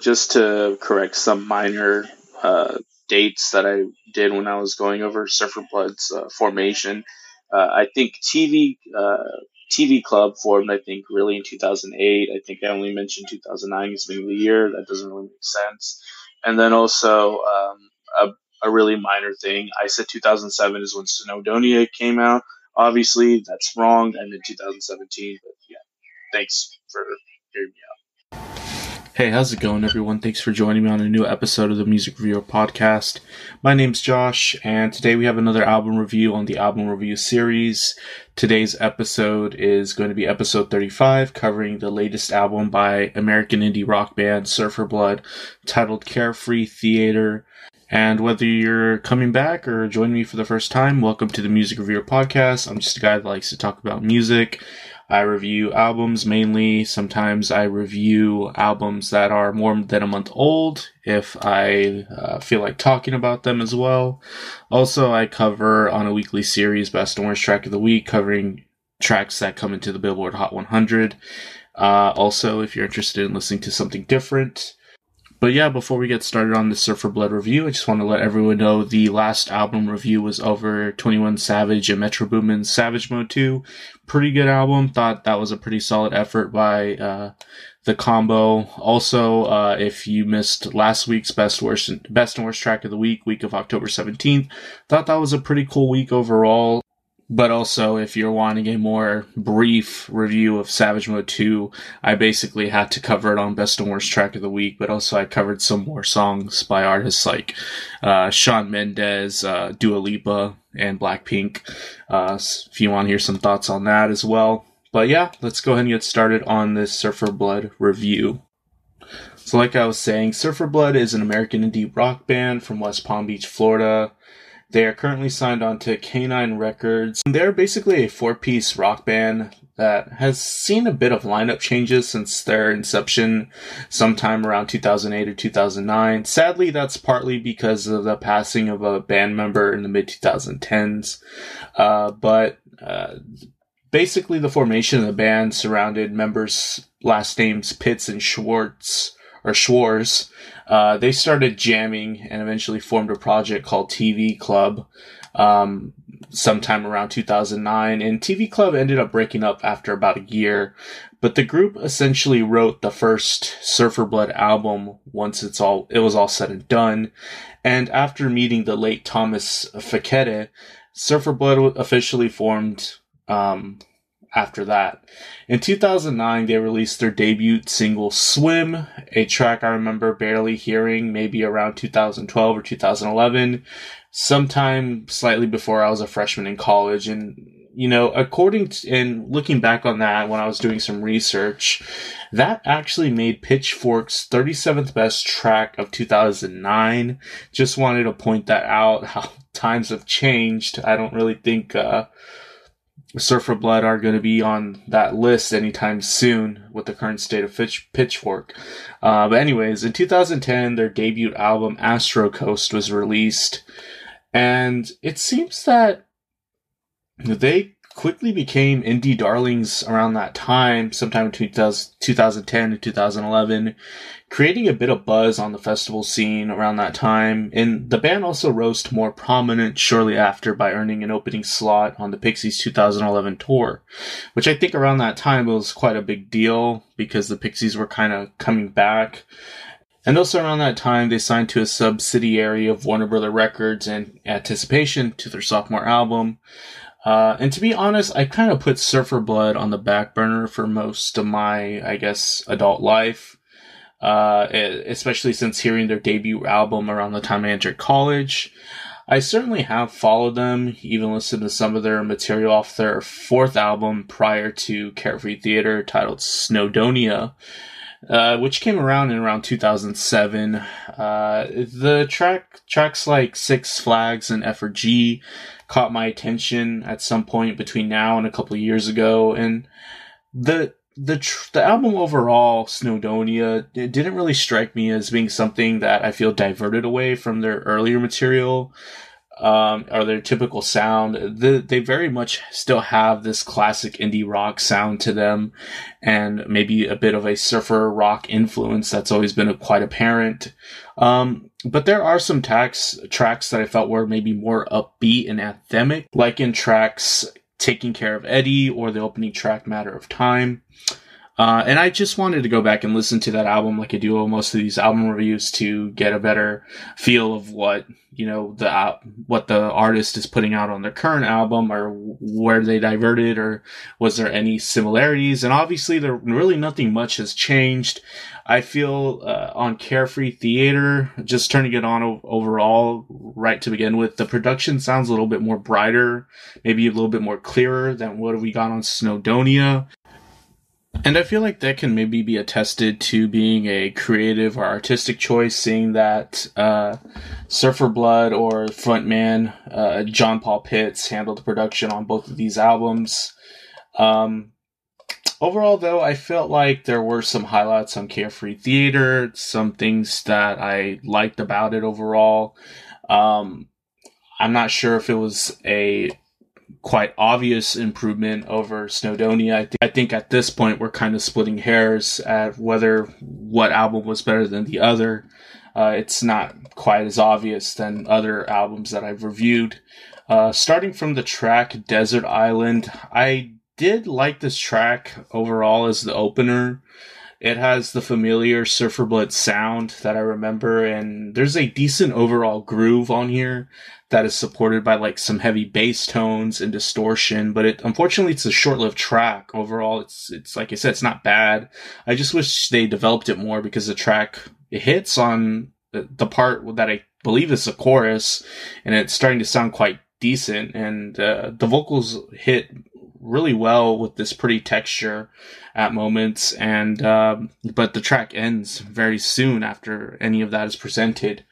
just to correct some minor dates that I did when I was going over Surfer Blood's formation. I think TV Club formed, I think, really in 2008. I think I only mentioned 2009 as being the year. That doesn't really make sense. And then also a really minor thing. I said 2007 is when Snowdonia came out. Obviously, that's wrong. I meant 2017. But yeah, thanks for hearing me out. Hey, how's it going, everyone? Thanks for joining me on a new episode of the Music Reviewer podcast. My name's Josh, and today we have another album review on the album review series. Today's episode is going to be episode 35, covering the latest album by American indie rock band Surfer Blood, titled Carefree Theater. And whether you're coming back or joining me for the first time, welcome to the Music Reviewer podcast. I'm just a guy that likes to talk about music. I review albums mainly. Sometimes I review albums that are more than a month old if I feel like talking about them as well. Also, I cover on a weekly series Best and Worst Track of the Week, covering tracks that come into the Billboard Hot 100. Also, if you're interested in listening to something different. But yeah, before we get started on the Surfer Blood review, I just want to let everyone know the last album review was over 21 Savage and Metro Boomin's Savage Mode 2. Pretty good album. Thought that was a pretty solid effort by the combo. Also, if you missed last week's Best and Worst Track of the Week of October 17th, thought that was a pretty cool week overall. But also, if you're wanting a more brief review of Savage Mode 2, I basically had to cover it on Best and Worst Track of the Week, but also I covered some more songs by artists like Shawn Mendes, Dua Lipa, and Blackpink. If you want to hear some thoughts on that as well. But yeah, let's go ahead and get started on this Surfer Blood review. So like I was saying, Surfer Blood is an American indie rock band from West Palm Beach, Florida. They are currently signed on to Kanine Records. They're basically a four-piece rock band that has seen a bit of lineup changes since their inception sometime around 2008 or 2009. Sadly, that's partly because of the passing of a band member in the mid-2010s. Basically, the formation of the band surrounded members' last names Pitts and Schwartz. They started jamming and eventually formed a project called TV Club sometime around 2009, and TV Club ended up breaking up after about a year, but the group essentially wrote the first Surfer Blood album once it was all said and done. And after meeting the late Thomas Fekete, Surfer Blood officially formed after that. In 2009, they released their debut single, Swim, a track I remember barely hearing maybe around 2012 or 2011, sometime slightly before I was a freshman in college. And, you know, looking back on that when I was doing some research, that actually made Pitchfork's 37th best track of 2009. Just wanted to point that out, how times have changed. I don't really think Surfer Blood are going to be on that list anytime soon with the current state of Pitchfork. But anyways, in 2010, their debut album, Astro Coast, was released. And it seems that they quickly became indie darlings around that time, sometime between 2010 and 2011, creating a bit of buzz on the festival scene around that time. And the band also rose to more prominence shortly after by earning an opening slot on the Pixies' 2011 tour, which I think around that time was quite a big deal because the Pixies were kind of coming back. And also around that time, they signed to a subsidiary of Warner Brothers Records in anticipation to their sophomore album. And to be honest, I kind of put Surfer Blood on the back burner for most of my, I guess, adult life, especially since hearing their debut album around the time I entered college. I certainly have followed them, even listened to some of their material off their fourth album prior to Carefree Theater, titled Snowdonia, which came around in around 2007. The tracks like Six Flags and F4G caught my attention at some point between now and a couple of years ago, and the album overall, Snowdonia, it didn't really strike me as being something that I feel diverted away from their earlier material. or their typical sound. They very much still have this classic indie rock sound to them, and maybe a bit of a surfer rock influence that's always been quite apparent. But there are some tracks that I felt were maybe more upbeat and anthemic, like in tracks Taking Care of Eddie or the opening track Matter of Time. And I just wanted to go back and listen to that album like I do on most of these album reviews to get a better feel of what, what the artist is putting out on their current album, or where they diverted, or was there any similarities. And obviously there really nothing much has changed. I feel on Carefree Theater, just turning it on overall right to begin with, the production sounds a little bit more brighter, maybe a little bit more clearer than what we got on Snowdonia. And I feel like that can maybe be attested to being a creative or artistic choice, seeing that Surfer Blood or frontman John Paul Pitts handled the production on both of these albums. Overall, though, I felt like there were some highlights on Carefree Theater, some things that I liked about it overall. I'm not sure if it was a quite obvious improvement over Snowdonia. I think at this point we're kind of splitting hairs at whether what album was better than the other. It's not quite as obvious than other albums that I've reviewed. Starting from the track Desert Island, I did like this track overall as the opener. It has the familiar Surfer Blood sound that I remember, and there's a decent overall groove on here that is supported by like some heavy bass tones and distortion, but unfortunately it's a short-lived track. Overall, it's like I said, it's not bad. I just wish they developed it more, because the track, it hits on the part that I believe is a chorus, and it's starting to sound quite decent, and the vocals hit really well with this pretty texture at moments, and but the track ends very soon after any of that is presented.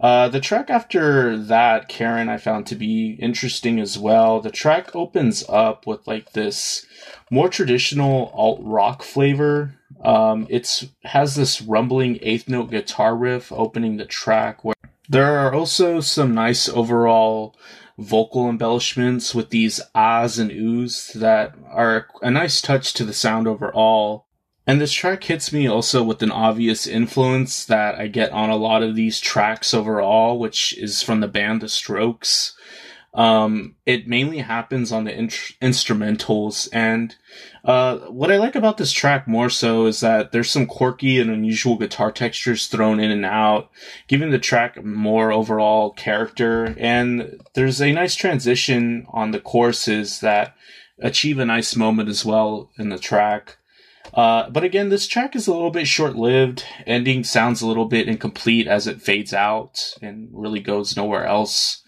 The track after that, Karen, I found to be interesting as well. The track opens up with like this more traditional alt rock flavor. It has this rumbling eighth note guitar riff opening the track, where there are also some nice overall vocal embellishments with these ahs and oohs that are a nice touch to the sound overall. And this track hits me also with an obvious influence that I get on a lot of these tracks overall, which is from the band The Strokes. It mainly happens on the instrumentals, and what I like about this track more so is that there's some quirky and unusual guitar textures thrown in and out, giving the track more overall character. And there's a nice transition on the choruses that achieve a nice moment as well in the track. But again, this track is a little bit short-lived. Ending sounds a little bit incomplete as it fades out and really goes nowhere else.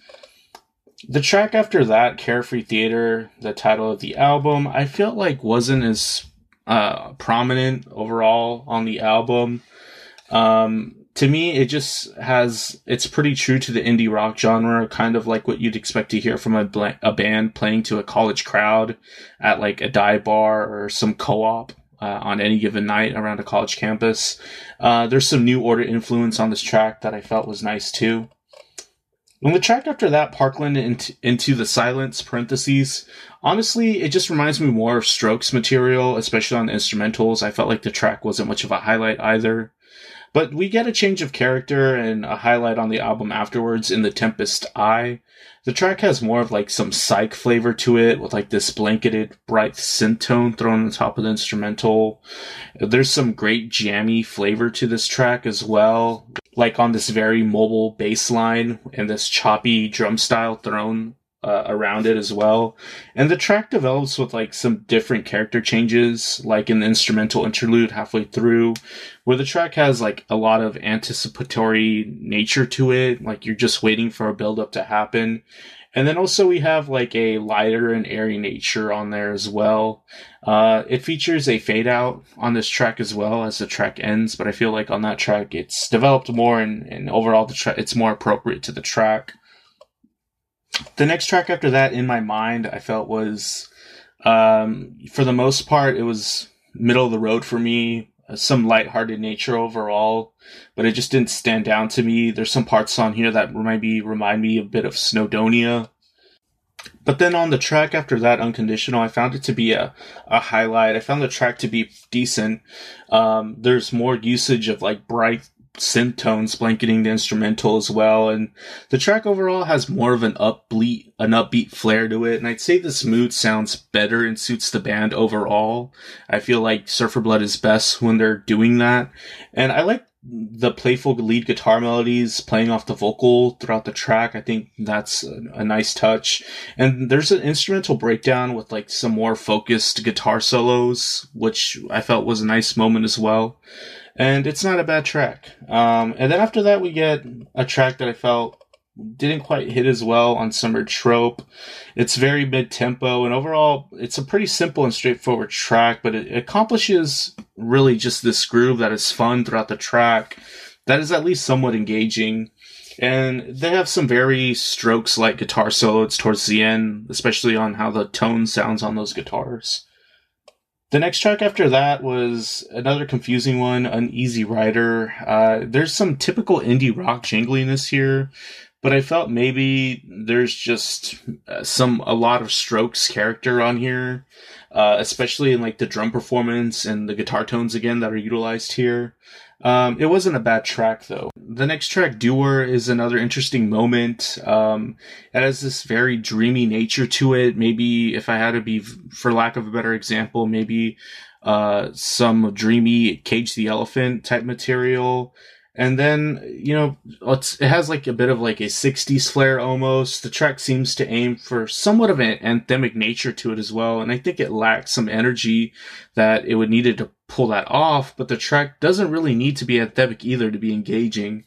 The track after that, Carefree Theater, the title of the album, I felt like wasn't as prominent overall on the album. To me, it just has, it's pretty true to the indie rock genre, kind of like what you'd expect to hear from a band playing to a college crowd at like a dive bar or some co-op on any given night around a college campus. There's some New Order influence on this track that I felt was nice too. And the track after that, Parkland into the Silence, (parentheses), honestly, it just reminds me more of Strokes material, especially on the instrumentals. I felt like the track wasn't much of a highlight either. But we get a change of character and a highlight on the album afterwards in the Tempest Eye. The track has more of like some psych flavor to it, with like this blanketed bright synth tone thrown on top of the instrumental. There's some great jammy flavor to this track as well, like on this very mobile bass line and this choppy drum style thrown around it as well. And the track develops with like some different character changes, like in the instrumental interlude halfway through, where the track has like a lot of anticipatory nature to it, like you're just waiting for a build-up to happen. And then also we have like a lighter and airy nature on there as well. It features a fade out on this track as well as the track ends, but I feel like on that track it's developed more, and overall it's more appropriate to the track. The next track after that, in my mind, I felt was, for the most part, it was middle of the road for me. some lighthearted nature overall, but it just didn't stand down to me. There's some parts on here that remind me a bit of Snowdonia. But then on the track after that, Unconditional, I found it to be a highlight. I found the track to be decent. There's more usage of like bright synth tones blanketing the instrumental as well, and the track overall has more of an upbeat flair to it, and I'd say this mood sounds better and suits the band overall. I feel like Surfer Blood is best when they're doing that, and I like the playful lead guitar melodies playing off the vocal throughout the track. I think that's a nice touch. And there's an instrumental breakdown with like some more focused guitar solos, which I felt was a nice moment as well. And it's not a bad track. And then after that, we get a track that I felt didn't quite hit as well on Summer Trope. It's very mid-tempo, and overall, it's a pretty simple and straightforward track, but it accomplishes really just this groove that is fun throughout the track, that is at least somewhat engaging. And they have some very Strokes-like guitar solos towards the end, especially on how the tone sounds on those guitars. The next track after that was another confusing one, Uneasy Rider. There's some typical indie rock jingliness here, but I felt maybe there's just a lot of Strokes character on here, especially in like the drum performance and the guitar tones again that are utilized here. It wasn't a bad track though. The next track, Doer, is another interesting moment. It has this very dreamy nature to it. Maybe if I had to be, for lack of a better example, maybe some dreamy Cage the Elephant type material. And then, you know, it has like a bit of like a 60s flair almost. The track seems to aim for somewhat of an anthemic nature to it as well, and I think it lacked some energy that it would needed to pull that off, but the track doesn't really need to be anthemic either to be engaging.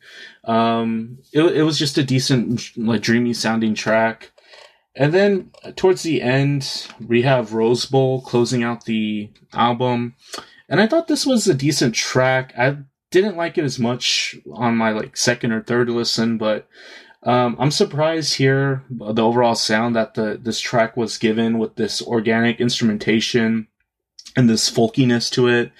It was just a decent, like, dreamy sounding track. And then towards the end, we have Rose Bowl closing out the album, and I thought this was a decent track. I didn't like it as much on my like second or third listen, but I'm surprised here the overall sound that this track was given with this organic instrumentation and this folkiness to it.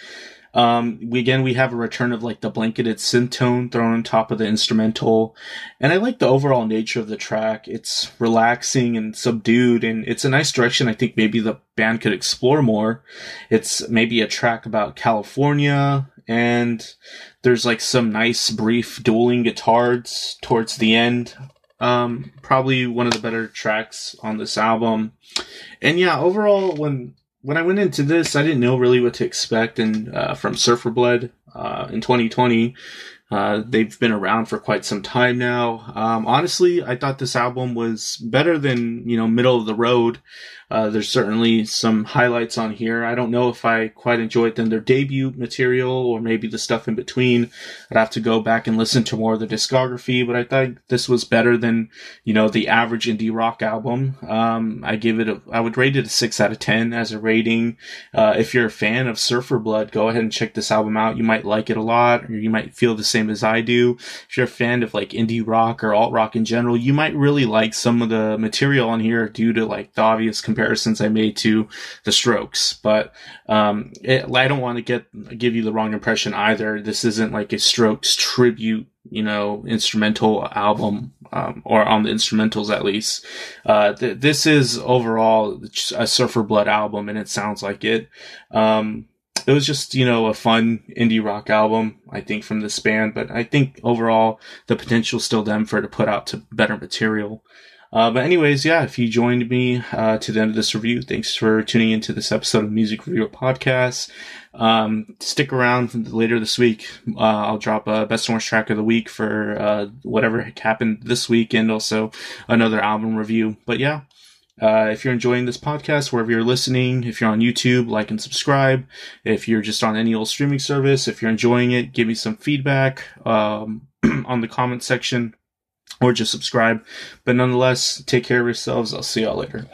We have a return of like the blanketed synth tone thrown on top of the instrumental, and I like the overall nature of the track. It's relaxing and subdued, and it's a nice direction I think maybe the band could explore more. It's maybe a track about California, and there's like some nice brief dueling guitars towards the end. Probably one of the better tracks on this album. And yeah, overall, when I went into this, I didn't know really what to expect. And from Surfer Blood in 2020, they've been around for quite some time now. Honestly, I thought this album was better than, you know, middle of the road. There's certainly some highlights on here. I don't know if I quite enjoyed their debut material or maybe the stuff in between. I'd have to go back and listen to more of the discography, but I thought this was better than, you know, the average indie rock album. I would rate it a 6 out of 10 as a rating. If you're a fan of Surfer Blood, go ahead and check this album out. You might like it a lot, or you might feel the same as I do. If you're a fan of like indie rock or alt rock in general, you might really like some of the material on here due to like the obvious comparisons I made to the Strokes, but I don't want to give you the wrong impression either. This isn't like a Strokes tribute, you know, instrumental album, or on the instrumentals at least. This is overall a Surfer Blood album, and it sounds like it. It was just, you know, a fun indie rock album, I think, from this band, but I think overall the potential is still them for it to put out to better material. But anyways, yeah, if you joined me to the end of this review, thanks for tuning into this episode of Music Reviewer Podcast. Stick around later this week. I'll drop a Best and Worst Track of the Week for whatever happened this week, and also another album review. But yeah, if you're enjoying this podcast, wherever you're listening, if you're on YouTube, like and subscribe. If you're just on any old streaming service, if you're enjoying it, give me some feedback on the comment section. Or just subscribe. But nonetheless, take care of yourselves. I'll see y'all later.